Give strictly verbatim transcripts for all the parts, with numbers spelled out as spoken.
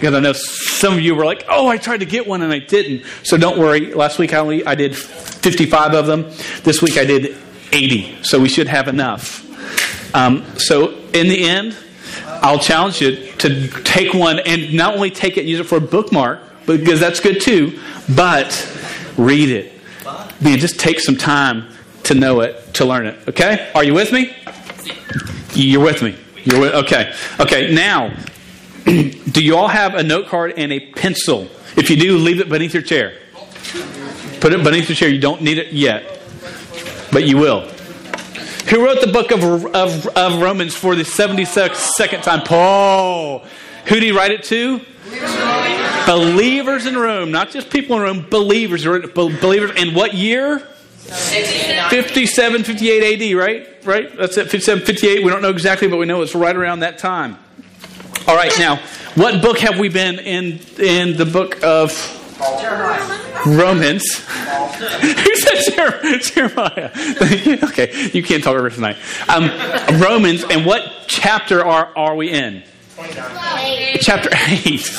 Because I know some of you were like, oh, I tried to get one and I didn't. So don't worry. Last week I only I did fifty-five of them. This week I did eighty. So we should have enough. Um, so in the end, I'll challenge you to take one and not only take it and use it for a bookmark, because that's good too, but read it. Man, just take some time to know it, to learn it. Okay? Are you with me? You're with me. You're with, okay. Okay, now... Do you all have a note card and a pencil? If you do, leave it beneath your chair. Put it beneath your chair. You don't need it yet, but you will. Who wrote the book of, of, of Romans for the seventy-second time? Paul. Who did he write it to? Believers. Believers in Rome. Not just people in Rome. Believers. Believers. And what year? fifty-seven, fifty-eight A D, right? Right? That's it. fifty-seven, fifty-eight. We don't know exactly, but we know it's right around that time. All right, now, what book have we been in? In the book of Romans. Who said Jeremiah? Okay, you can't talk over tonight. Um, Romans, and what chapter are, are we in? twenty-nine. Chapter eight.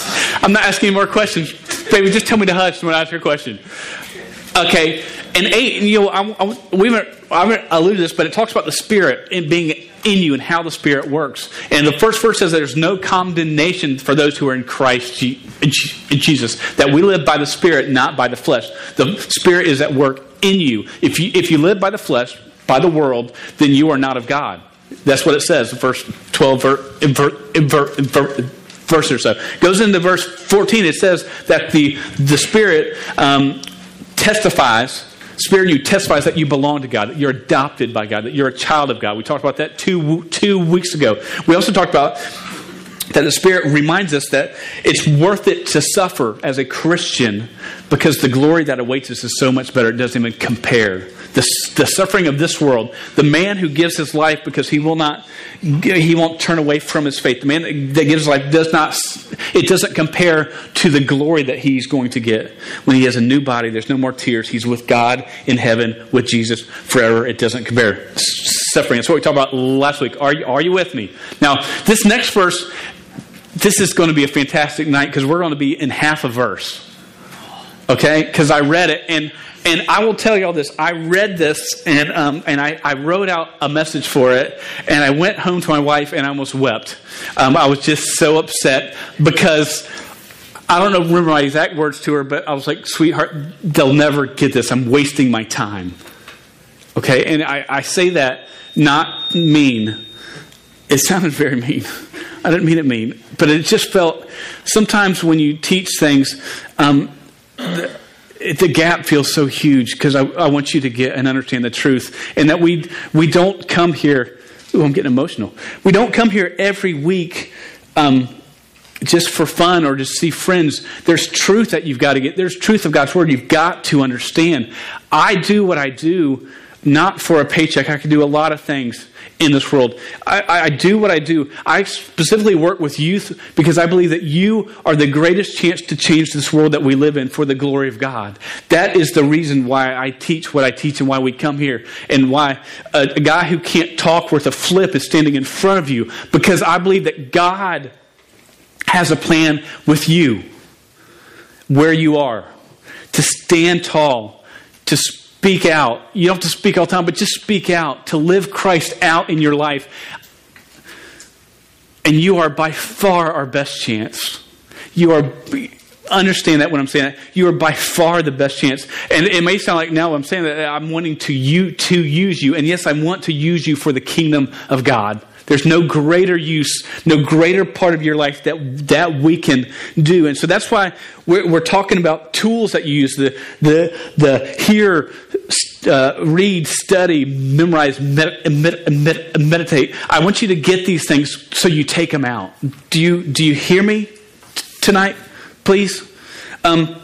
I'm not asking any more questions. Baby, just tell me to hush when I ask your question. Okay, and eight, you know, I, I, we haven't, I haven't alluded to this, but it talks about the Spirit and being in you and how the Spirit works. And the first verse says there's no condemnation for those who are in Christ Jesus, that we live by the Spirit, not by the flesh. The Spirit is at work in you. If you, if you live by the flesh, by the world, then you are not of God. That's what it says, verse twelve, verse or so. It goes into verse fourteen, it says that the, the Spirit um, testifies. Spirit in you testifies that you belong to God, that you're adopted by God, that you're a child of God. We talked about that two, two weeks ago. We also talked about that the Spirit reminds us that it's worth it to suffer as a Christian because the glory that awaits us is so much better. It doesn't even compare. The, the suffering of this world, the man who gives his life because he will not, he won't turn away from his faith. The man that gives his life does not, it doesn't compare to the glory that he's going to get when he has a new body. There's no more tears. He's with God in heaven with Jesus forever. It doesn't compare. Suffering. That's what we talked about last week. Are you, are you with me? Now, this next verse. This is going to be a fantastic night because we're going to be in half a verse. Okay? Because I read it, and, and I will tell you all this. I read this, and um, and I, I wrote out a message for it, and I went home to my wife, and I almost wept. Um, I was just so upset because... I don't know, remember my exact words to her, but I was like, sweetheart, they'll never get this. I'm wasting my time. Okay? And I, I say that not mean. It sounded very mean. I didn't mean it mean. But it just felt, sometimes when you teach things, um, the, the gap feels so huge because I, I want you to get and understand the truth. And that we we don't come here, ooh, I'm getting emotional. We don't come here every week um, just for fun or to see friends. There's truth that you've got to get. There's truth of God's Word you've got to understand. I do what I do not for a paycheck. I can do a lot of things in this world. I, I do what I do. I specifically work with youth because I believe that you are the greatest chance to change this world that we live in for the glory of God. That is the reason why I teach what I teach and why we come here and why a, a guy who can't talk worth a flip is standing in front of you, because I believe that God has a plan with you where you are to stand tall, to speak. Speak out. You don't have to speak all the time, but just speak out, to live Christ out in your life. And you are by far our best chance. You are, understand that when I'm saying that, you are by far the best chance. And it may sound like, no, I'm saying that I'm wanting to, you, to use you. And yes, I want to use you for the kingdom of God. There's no greater use, no greater part of your life that that we can do. And so that's why we're, we're talking about tools that you use, the the the hear, uh, read, study, memorize, med, med, med, meditate. I want you to get these things so you take them out. Do you do you hear me tonight, please? Um,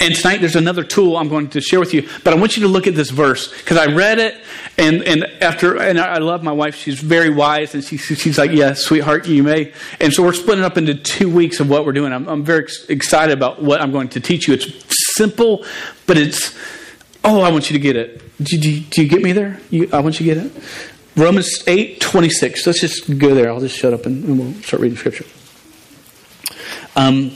And tonight there's another tool I'm going to share with you, but I want you to look at this verse because I read it, and, and after, and I love my wife. She's very wise, and she, she's like, "Yeah, sweetheart, you may." And so we're splitting up into two weeks of what we're doing. I'm, I'm very excited about what I'm going to teach you. It's simple, but it's oh, I want you to get it. Do, do, do you get me there? You, I want you to get it. Romans eight twenty-six. Let's just go there. I'll just shut up and, and we'll start reading scripture. Um,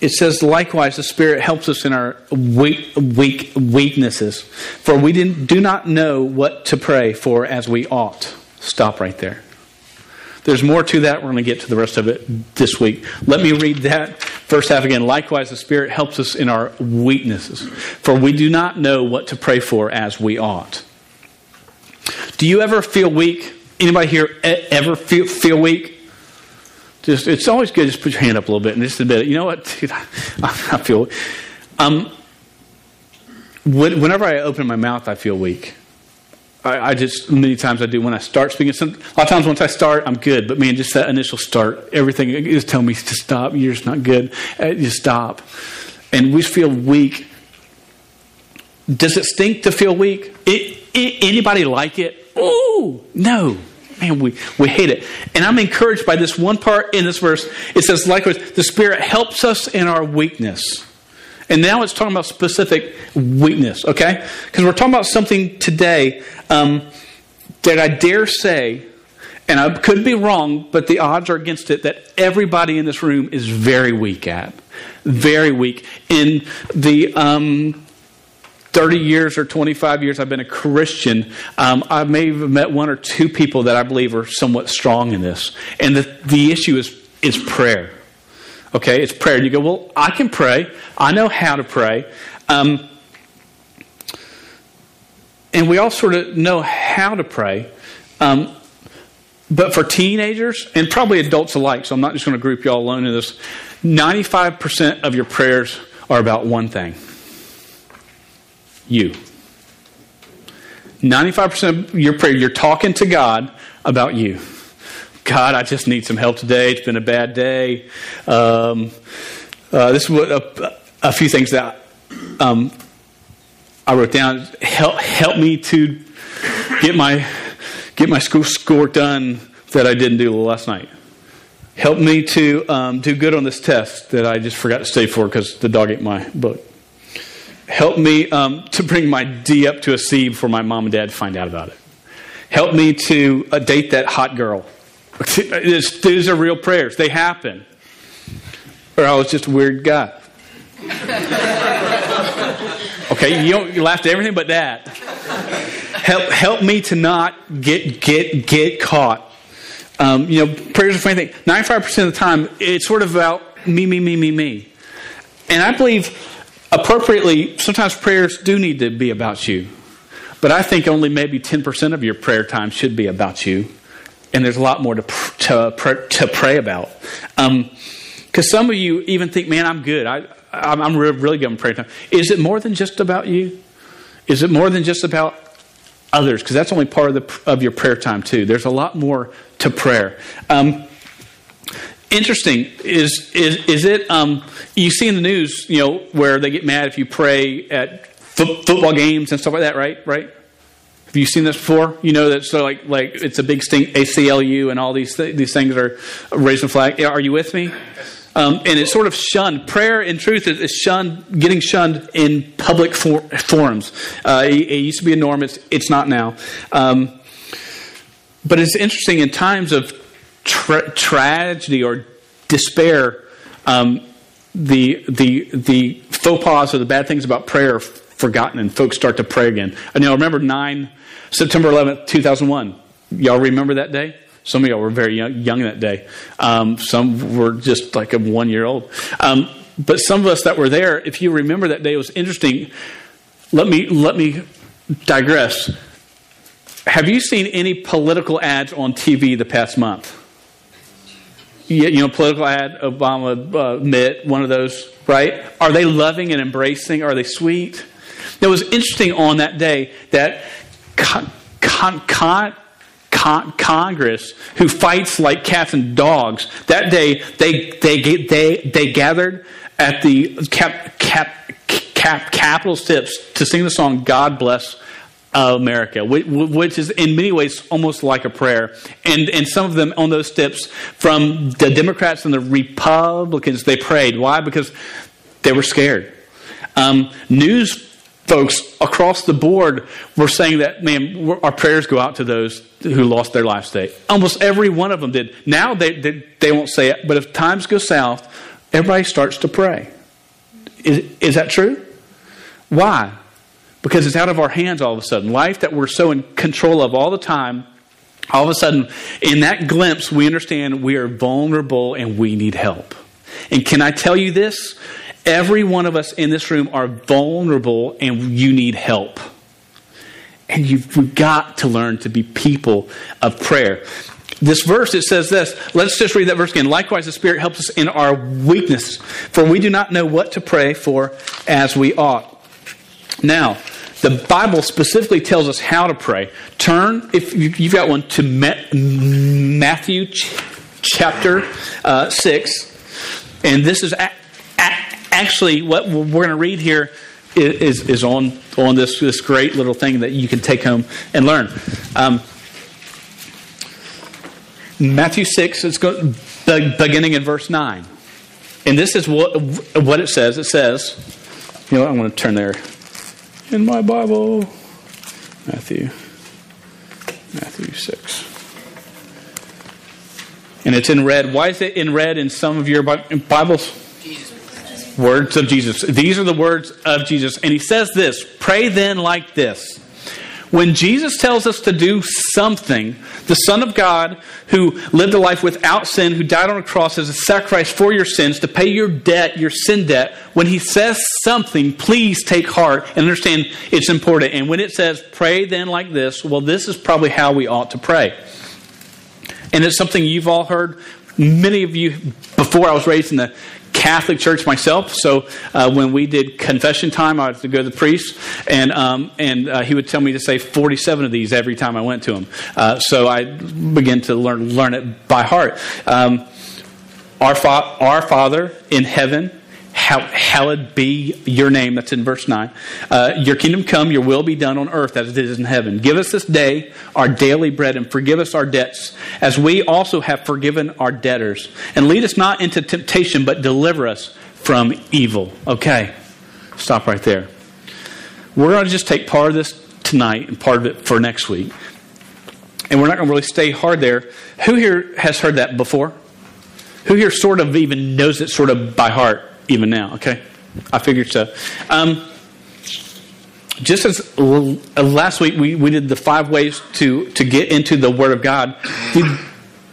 it says, likewise, the Spirit helps us in our weak, weak weaknesses. For we didn't, do not know what to pray for as we ought. Stop right there. There's more to that. We're going to get to the rest of it this week. Let me read that first half again. Likewise, the Spirit helps us in our weaknesses. For we do not know what to pray for as we ought. Do you ever feel weak? Anybody here ever feel, feel weak? Just, it's always good to just put your hand up a little bit and just admit it. You know what? Dude, I, I feel um. Whenever I open my mouth, I feel weak. I just, many times I do when I start speaking. Some, a lot of times once I start, I'm good. But man, just that initial start, everything is telling me to stop. You're just not good. Just stop. And we feel weak. Does it stink to feel weak? It, it, anybody like it? Ooh, no. Man, we, we hate it. And I'm encouraged by this one part in this verse. It says, likewise, the Spirit helps us in our weakness. And now it's talking about specific weakness, okay? Because we're talking about something today um, that I dare say, and I could be wrong, but the odds are against it, that everybody in this room is very weak at. Very weak. In the um, thirty years or twenty-five years I've been a Christian, um, I may have met one or two people that I believe are somewhat strong in this. And the, the issue is, is prayer. Okay, it's prayer. And you go, well, I can pray. I know how to pray. Um, and we all sort of know how to pray. Um, but for teenagers, and probably adults alike, so I'm not just going to group you all alone in this, ninety-five percent of your prayers are about one thing. You. ninety-five percent of your prayer, you're talking to God about you. God, I just need some help today. It's been a bad day. Um, uh, this is what a, a few things that um, I wrote down. Help, help me to get my get my school score done that I didn't do last night. Help me to um, do good on this test that I just forgot to stay for because the dog ate my book. Help me um, to bring my D up to a C before my mom and dad find out about it. Help me to uh, date that hot girl. It's, these are real prayers. They happen. Or I was just a weird guy. Okay, you don't you laughed at everything but that. Help help me to not get get get caught. Um, you know, prayers are a funny thing. ninety-five percent of the time, it's sort of about me, me, me, me, me. And I believe, appropriately, sometimes prayers do need to be about you. But I think only maybe ten percent of your prayer time should be about you. And there's a lot more to to, to pray about. Um, because some of you even think, man, I'm good. I, I'm, I'm really good in prayer time. Is it more than just about you? Is it more than just about others? Because that's only part of the of your prayer time too. There's a lot more to prayer. Um, interesting is is is it? Um, you see in the news, you know, where they get mad if you pray at fo- football games and stuff like that, right? Right. Have you seen this before? You know that so like like it's a big sting, A C L U and all these th- these things are raising the flag. Are you with me? Um, and it's sort of shunned. Prayer, in truth, is shunned, getting shunned in public for- forums. Uh, it, it used to be a norm. It's, it's not now. Um, but it's interesting in times of tra- tragedy or despair, um, the the the faux pas or the bad things about prayer are forgotten, and folks start to pray again. I know. I remember nine. September eleventh, two thousand one. Y'all remember that day? Some of y'all were very young, young that day. Um, some were just like a one-year-old. Um, but some of us that were there, if you remember that day, it was interesting. Let me let me digress. Have you seen any political ads on T V the past month? You, you know, political ad, Obama, uh, Mitt, one of those, right? Are they loving and embracing? Are they sweet? It was interesting on that day that Con- Con- Con- Congress, who fights like cats and dogs, that day they they they they gathered at the cap, cap, cap, Capitol steps to sing the song "God Bless America," which is in many ways almost like a prayer. And and some of them on those steps, from the Democrats and the Republicans, they prayed. Why? Because they were scared. Um, news. Folks across the board were saying that, man, our prayers go out to those who lost their lives today. Almost every one of them did. Now they, they, they won't say it, but if times go south, everybody starts to pray. Is, is that true? Why? Because it's out of our hands all of a sudden. Life that we're so in control of all the time, all of a sudden, in that glimpse, we understand we are vulnerable and we need help. And can I tell you this? Every one of us in this room are vulnerable and you need help. And you've, we've got to learn to be people of prayer. This verse, it says this. Let's just read that verse again. Likewise, the Spirit helps us in our weakness, for we do not know what to pray for as we ought. Now, the Bible specifically tells us how to pray. Turn, if you've got one, to Matthew chapter uh, six. And this is a, a, actually what we're going to read here is, is on, on this, this great little thing that you can take home and learn. Um, Matthew six, it's going, beginning in verse nine. And this is what, what it says. It says, you know what, I'm going to turn there. In my Bible, Matthew, Matthew six. And it's in red. Why is it in red in some of your Bibles? Jesus. Words of Jesus. These are the words of Jesus. And he says this, pray then like this. When Jesus tells us to do something, the Son of God who lived a life without sin, who died on a cross as a sacrifice for your sins, to pay your debt, your sin debt, when he says something, please take heart and understand it's important. And when it says, pray then like this, well, this is probably how we ought to pray. And it's something you've all heard. Many of you, before I was raised in the Catholic Church myself, so uh, when we did confession time, I had to go to the priest, and um, and uh, he would tell me to say forty-seven of these every time I went to him. Uh, so I began to learn learn it by heart. Um, our, fa- our Father in heaven, how, hallowed be your name. That's in verse nine. Uh, your kingdom come, your will be done on earth as it is in heaven. Give us this day our daily bread and forgive us our debts as we also have forgiven our debtors. And lead us not into temptation, but deliver us from evil. Okay, stop right there. We're going to just take part of this tonight and part of it for next week. And we're not going to really stay hard there. Who here has heard that before? Who here sort of even knows it sort of by heart? Even now, okay? I figured so. Um, just as l- last week we, we did the five ways to, to get into the Word of God, did,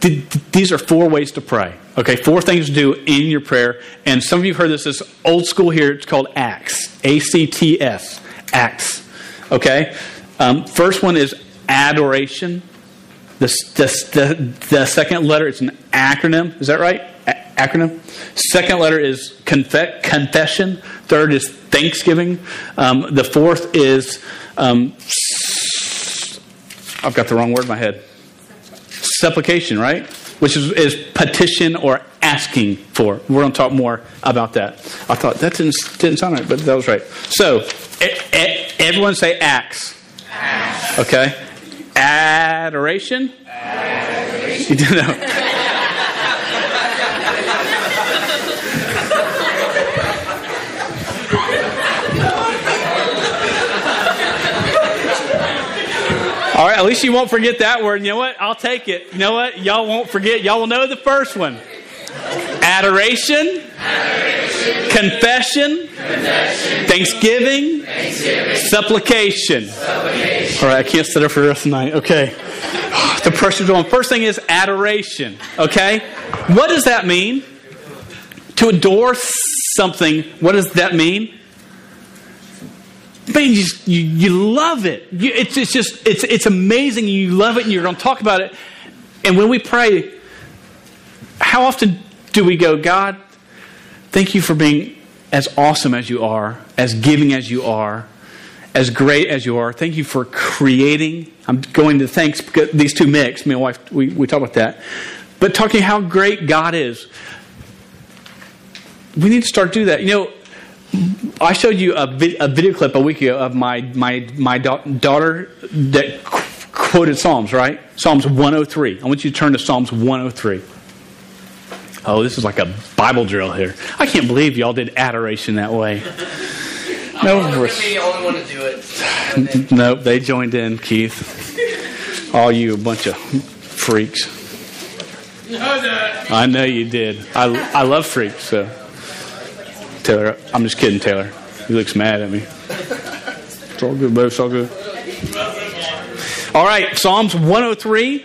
did, these are four ways to pray. Okay, four things to do in your prayer. And some of you have heard this, this old school here, it's called ACTS. A C T S. ACTS. Okay? Um, first one is adoration. The, the, the, the second letter, it's an acronym. Is that right? Acronym. Second letter is confe- confession. Third is thanksgiving. Um, the fourth is, um, I've got the wrong word in my head. Supplication, right? Which is, is petition or asking for. We're going to talk more about that. I thought that didn't, didn't sound right, but that was right. So, it, it, everyone say acts. Acts. Okay. Adoration. Adoration. You don't know. All right, at least you won't forget that word. You know what? I'll take it. You know what? Y'all won't forget. Y'all will know the first one. Adoration. Adoration. Confession. Confession. Thanksgiving. Thanksgiving. Supplication. Supplication. All right, I can't sit up for the rest of the night. Okay. The pressure's on. First thing is adoration. Okay? What does that mean? To adore something, what does that mean? Man, you, just, you, you love it. You, it's, it's just, it's, it's amazing. You love it and you're going to talk about it. And when we pray, how often do we go, God, thank you for being as awesome as you are, as giving as you are, as great as you are. Thank you for creating. I'm going to thanks because these two mix. Me and wife, we, we talk about that. But talking how great God is. We need to start doing that. You know, I showed you a, vid- a video clip a week ago of my my my da- daughter that qu- quoted Psalms, right? Psalms one oh three. I want you to turn to Psalms one oh three. Oh, this is like a Bible drill here. I can't believe y'all did adoration that way. No, I'm going to be the only one to do it. Nope, they joined in, Keith. All you, a bunch of freaks. I know you did. I, I love freaks, so... Taylor, I'm just kidding, Taylor. He looks mad at me. It's all good, babe. It's all good. All right, Psalms one oh three.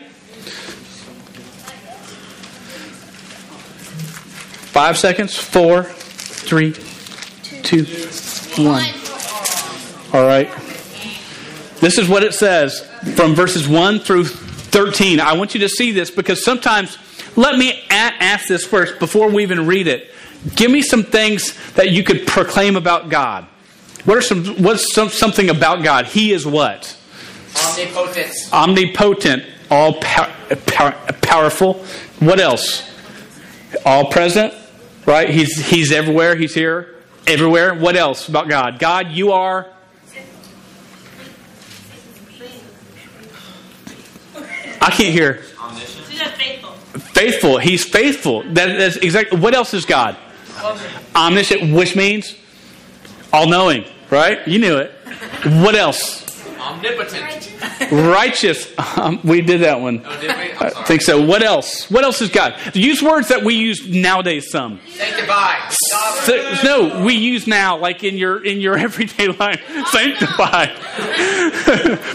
Five seconds. Four, three, two, one. All right. This is what it says from verses one through thirteen. I want you to see this because sometimes, let me ask this first before we even read it. Give me some things that you could proclaim about God. What are some? What's some, something about God? He is what? Omnipotent. Omnipotent. All pow, pow, powerful. What else? All present. Right? He's He's everywhere. He's here. Everywhere. What else about God? God, you are. I can't hear. Omniscient. Faithful. Faithful. He's faithful. That, that's exactly. What else is God? Omniscient, which means all-knowing, right? You knew it. What else? Omnipotent. Righteous. Righteous. Um, we did that one. Oh, did we? I think so. What else? What else is God? Use words that we use nowadays some. Sanctify. So, no, we use now, like in your in your everyday life. Sanctify.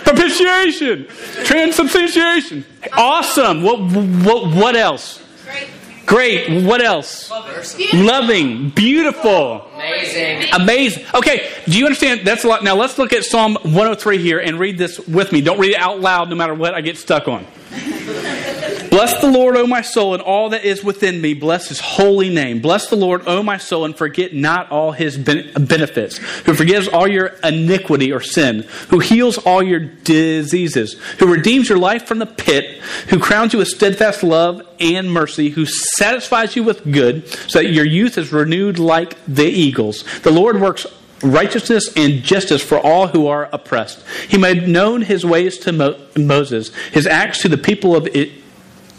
Propitiation. Transubstantiation. Awesome. What, what, what else? Great. Great. What else? Loving. Loving. Beautiful. Amazing. Amazing. Okay. Do you understand? That's a lot. Now let's look at Psalm one oh three here and read this with me. Don't read it out loud no matter what I get stuck on. Bless the Lord, O my soul, and all that is within me. Bless His holy name. Bless the Lord, O my soul, and forget not all His ben- benefits. Who forgives all your iniquity or sin. Who heals all your diseases. Who redeems your life from the pit. Who crowns you with steadfast love and mercy. Who satisfies you with good so that your youth is renewed like the eagles. The Lord works righteousness and justice for all who are oppressed. He made known His ways to Mo- Moses. His acts to the people of Israel.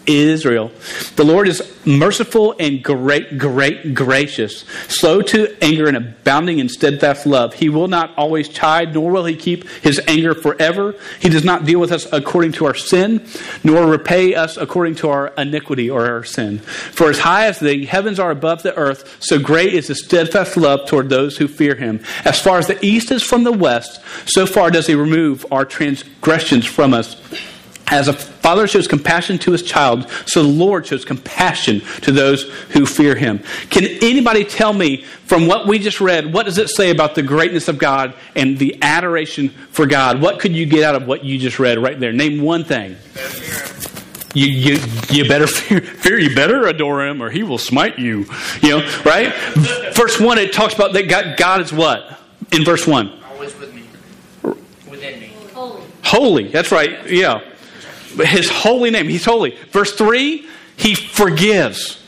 Israel. The Lord is merciful and great, great, gracious, slow to anger and abounding in steadfast love. He will not always chide, nor will He keep His anger forever. He does not deal with us according to our sin, nor repay us according to our iniquity or our sin. For as high as the heavens are above the earth, so great is His steadfast love toward those who fear Him. As far as the east is from the west, so far does He remove our transgressions from us. As a father shows compassion to his child, so the Lord shows compassion to those who fear Him. Can anybody tell me from what we just read, what does it say about the greatness of God and the adoration for God? What could you get out of what you just read right there? Name one thing. You, you, you better fear, fear, you better adore Him or He will smite you. You know, right? Verse one, it talks about that God, God is what? In verse one. Always with me. Within me. Holy. Holy, that's right, yeah. His holy name. He's holy. Verse three, He forgives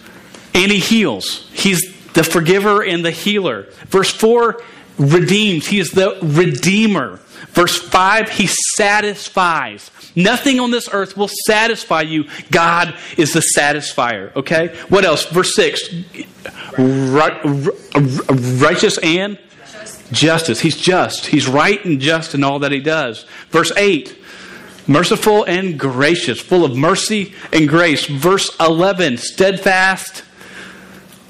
and He heals. He's the forgiver and the healer. Verse four, redeems. He is the redeemer. Verse five, He satisfies. Nothing on this earth will satisfy you. God is the satisfier. Okay? What else? Verse six, righteous and justice. He's just. He's right and just in all that He does. Verse eight, merciful and gracious, full of mercy and grace. Verse eleven, steadfast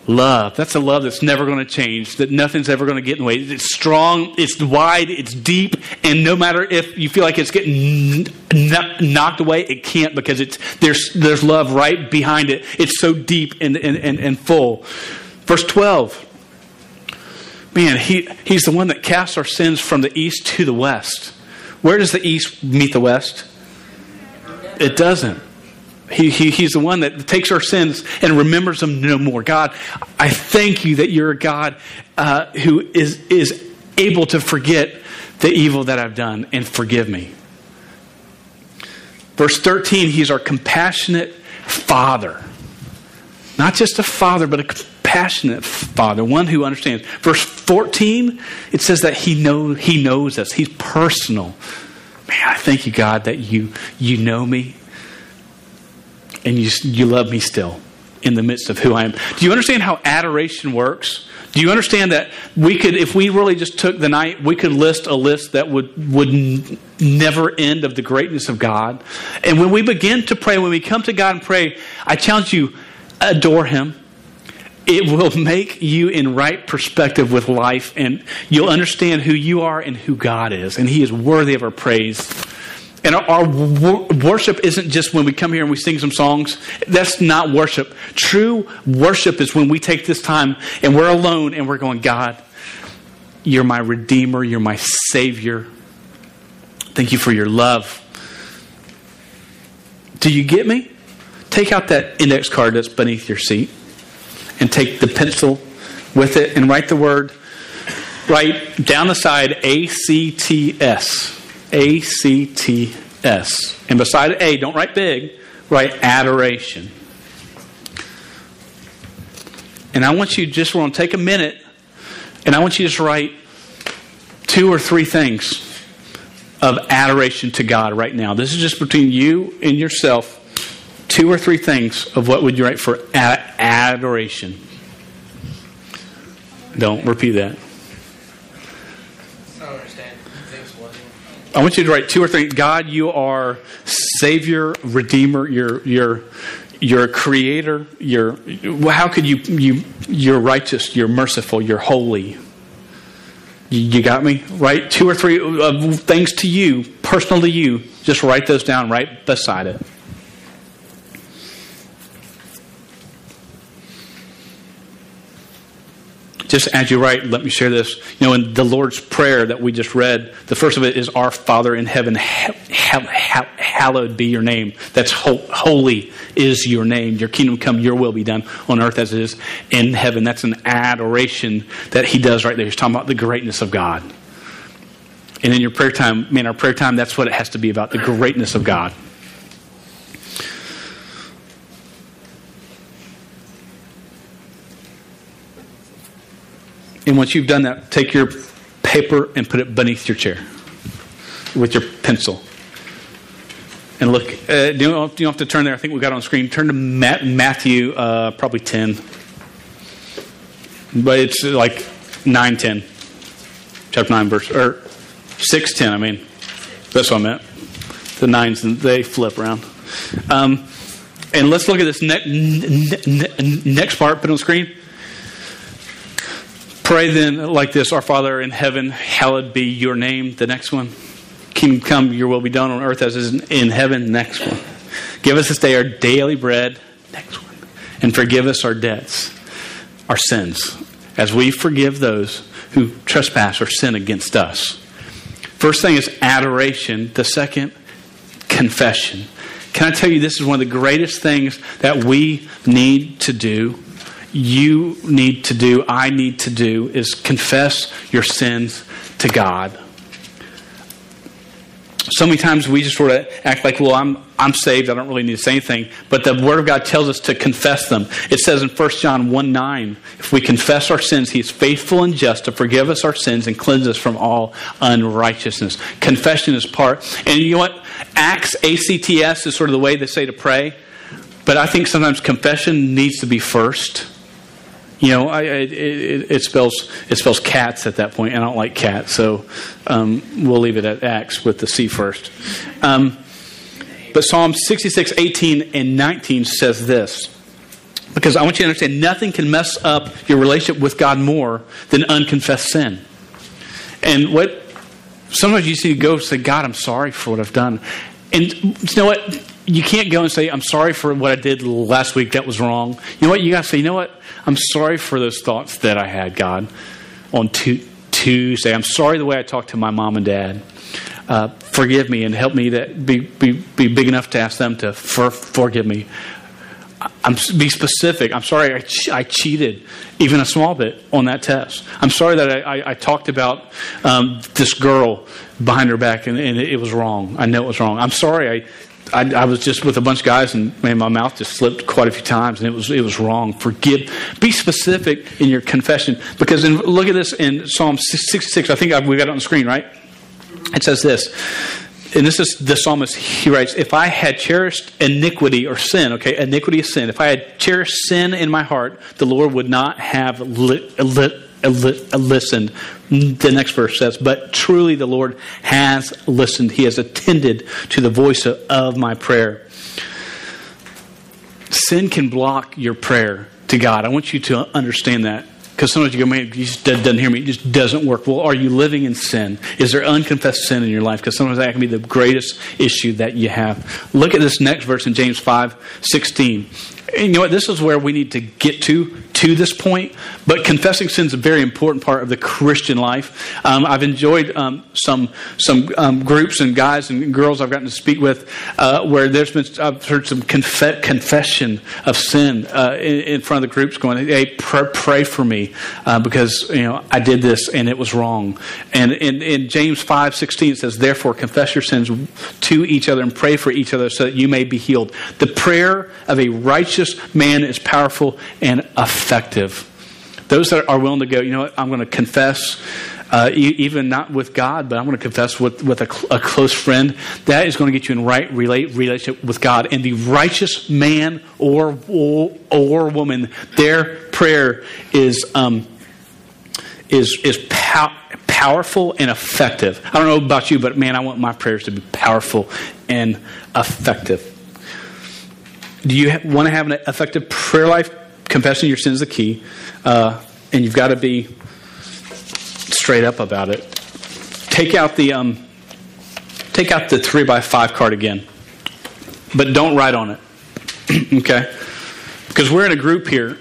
love. That's a love that's never going to change, that nothing's ever going to get in the way. It's strong, it's wide, it's deep, and no matter if you feel like it's getting knocked away, it can't because it's there's there's love right behind it. It's so deep and, and, and, and full. Verse twelve. Man, he, he's the one that casts our sins from the east to the west. Where does the east meet the west? It doesn't. He, he, he's the one that takes our sins and remembers them no more. God, I thank You that You're a God uh, who is, is able to forget the evil that I've done and forgive me. Verse thirteen, He's our compassionate Father. Not just a Father, but a compassionate Father, one who understands. Verse fourteen, it says that He know He knows us. He's personal. Man, I thank You, God, that you you know me and you you love me still in the midst of who I am. Do you understand how adoration works? Do you understand that we could, if we really just took the night, we could list a list that would would n- never end of the greatness of God? And when we begin to pray, when we come to God and pray, I challenge you, adore Him. It will make you in right perspective with life, and you'll understand who you are and who God is, and He is worthy of our praise. And our, our wor- worship isn't just when we come here and we sing some songs. That's not worship. True worship is when we take this time and we're alone and we're going, God, You're my Redeemer. You're my Savior. Thank You for Your love. Do you get me? Take out that index card that's beneath your seat and take the pencil with it and write the word, write down the side A C T S. A C T S. And beside A, don't write big, write adoration. And I want you just, we're going to take a minute, and I want you to just write two or three things of adoration to God right now. This is just between you and yourself. Two or three things of what would you write for adoration? Don't repeat that. I don't understand. I want you to write two or three. God, You are Savior, Redeemer, You're You're You're Creator. You're how could you you You're righteous. You're merciful. You're holy. You got me? Write two or three of things to you, personal to you. Just write those down right beside it. Just as you write, let me share this. You know, in the Lord's Prayer that we just read, the first of it is, Our Father in heaven, hallowed be Your name. That's holy is Your name. Your kingdom come, Your will be done on earth as it is in heaven. That's an adoration that He does right there. He's talking about the greatness of God. And in your prayer time, man, our prayer time, that's what it has to be about, the greatness of God. And once you've done that, take your paper and put it beneath your chair with your pencil. And look, uh, you don't have to turn there. I think we got it on screen. Turn to Matthew, uh, probably ten. But it's like nine, ten. Chapter nine, verse, or six, ten, I mean. That's what I meant. The nines, they flip around. Um, and let's look at this ne- ne- next part. Put it on screen. Pray then like this, Our Father in heaven, hallowed be Your name. The next one. Kingdom come, Your will be done on earth as is in heaven. Next one. Give us this day our daily bread. Next one. And forgive us our debts, our sins, as we forgive those who trespass or sin against us. First thing is adoration. The second, confession. Can I tell you, this is one of the greatest things that we need to do. You need to do, I need to do, is confess your sins to God. So many times we just sort of act like, well, I'm I'm saved, I don't really need to say anything. But the Word of God tells us to confess them. It says in First John one nine, if we confess our sins, He is faithful and just to forgive us our sins and cleanse us from all unrighteousness. Confession is part. And you know what? Acts, A C T S, is sort of the way they say to pray. But I think sometimes confession needs to be first. You know, I, it, it, it spells it spells cats at that point. I don't like cats, so um, we'll leave it at Acts with the C first. Um, but Psalm sixty-six, eighteen, and nineteen says this. Because I want you to understand, nothing can mess up your relationship with God more than unconfessed sin. And what sometimes you see, you go and say, God, I'm sorry for what I've done. And you know what? You can't go and say, I'm sorry for what I did last week. That was wrong. You know what? You got to say, you know what? I'm sorry for those thoughts that I had, God, on t- Tuesday. I'm sorry the way I talked to my mom and dad. Uh, forgive me and help me to be, be, be big enough to ask them to for, forgive me. I'm, be specific. I'm sorry I, ch- I cheated even a small bit on that test. I'm sorry that I, I, I talked about um, this girl behind her back and, and it was wrong. I know it was wrong. I'm sorry I... I, I was just with a bunch of guys, and man, my mouth just slipped quite a few times, and it was it was wrong. Forgive. Be specific in your confession, because in, look at this in Psalm sixty-six. I think I, we got it on the screen, right? It says this, and this is the psalmist. He writes, "If I had cherished iniquity or sin, okay, iniquity is sin. If I had cherished sin in my heart, the Lord would not have lit." lit listened. The next verse says, but truly the Lord has listened. He has attended to the voice of my prayer. Sin can block your prayer. to God. I want you to understand that. Because sometimes you go, man, he just doesn't hear me. It just doesn't work. Well, are you living in sin? Is there unconfessed sin in your life? Because sometimes that can be the greatest issue that you have. Look at this next verse in James five sixteen. And you know what? This is where we need to get to, to this point. But confessing sin is a very important part of the Christian life. Um, I've enjoyed um, some some um, groups and guys and girls I've gotten to speak with uh, where there's been, I've heard some conf- confession of sin uh, in, in front of the groups going, hey, pr- pray for me. Uh, because, you know, I did this and it was wrong. And in, in James five sixteen it says, therefore confess your sins to each other and pray for each other so that you may be healed. The prayer of a righteous man is powerful and effective. Those that are willing to go, you know what, I'm going to confess, uh, e- even not with God, but I'm going to confess with, with a, cl- a close friend. That is going to get you in right relate, relationship with God. And the righteous man or or, or woman, their prayer is um, is is pow- powerful and effective. I don't know about you, but man, I want my prayers to be powerful and effective. Do you ha- want to have an effective prayer life? Confessing your sin is the key, uh, and you've got to be straight up about it. Take out the um, take out the three by five card again, but don't write on it, okay? Because we're in a group here,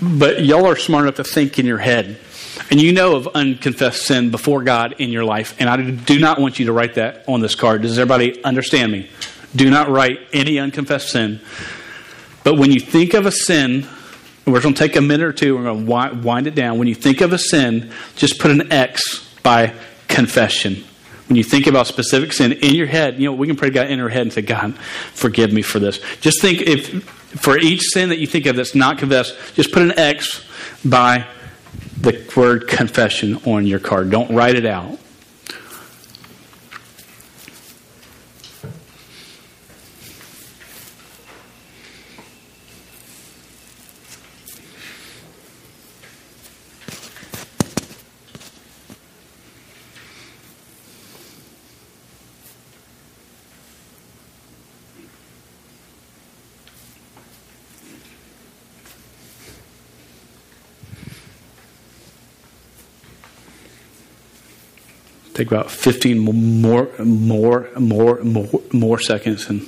but y'all are smart enough to think in your head, and you know of unconfessed sin before God in your life. And I do not want you to write that on this card. Does everybody understand me? Do not write any unconfessed sin. But when you think of a sin, we're going to take a minute or two, we're going to wind it down. When you think of a sin, just put an X by confession. When you think about specific sin in your head, you know, we can pray to God in our head and say, God, forgive me for this. Just think, if for each sin that you think of that's not confessed, just put an X by the word confession on your card. Don't write it out. Take about fifteen more, more, more, more, more seconds, and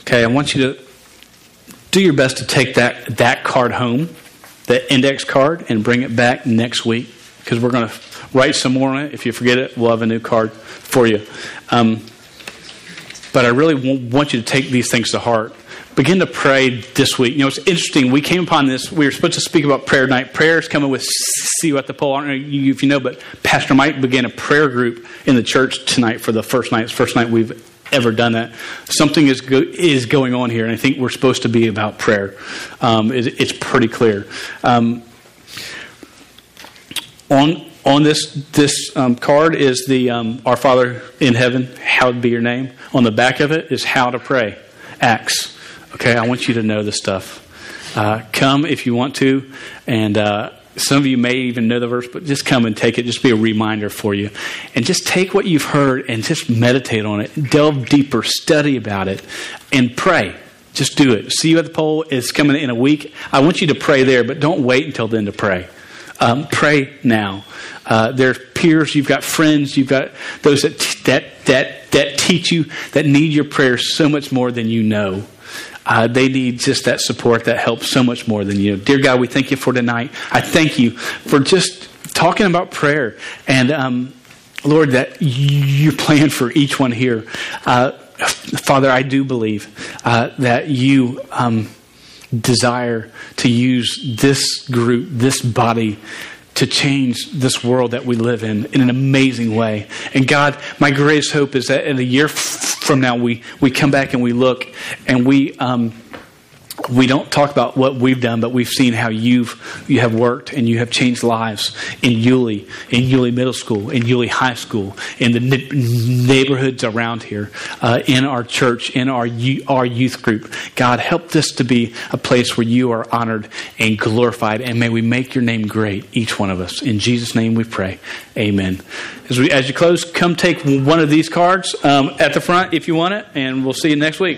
okay. I want you to do your best to take that that card home, that index card, and bring it back next week because we're going to write some more on it. If you forget it, we'll have a new card for you. Um, But I really want you to take these things to heart. Begin to pray this week. You know, it's interesting. We came upon this. We were supposed to speak about prayer night. Prayer is coming with See You at the Pole. I don't know if you know, but Pastor Mike began a prayer group in the church tonight for the first night. It's the first night we've ever done that. Something is go- is going on here, and I think we're supposed to be about prayer. Um, it's, it's pretty clear. Um, on On this this um, card is the um, Our Father in Heaven, hallowed be your name. On the back of it is how to pray, Acts. Okay, I want you to know this stuff. Uh, come if you want to, and uh, some of you may even know the verse, but just come and take it. Just be a reminder for you. And just take what you've heard and just meditate on it. Delve deeper, study about it, and pray. Just do it. See You at the Pole is coming in a week. I want you to pray there, but don't wait until then to pray. Um, pray now. Uh, there are peers, you've got friends, you've got those that t- that that that teach you, that need your prayers so much more than you know. Uh, they need just that support, that help so much more than you. Dear God, we thank you for tonight. I thank you for just talking about prayer. And um, Lord, that you plan for each one here. Uh, Father, I do believe uh, that you... Um, desire to use this group, this body, to change this world that we live in in an amazing way. And God, my greatest hope is that in a year from now, we, we come back and we look and we um, we don't talk about what we've done, but we've seen how you've, you have worked and you have changed lives in Yulee, in Yulee Middle School, in Yulee High School, in the n- neighborhoods around here, uh, in our church, in our, our youth group. God, help this to be a place where you are honored and glorified, and may we make your name great, each one of us. In Jesus' name we pray. Amen. As we, as you close, come take one of these cards um, at the front if you want it, and we'll see you next week.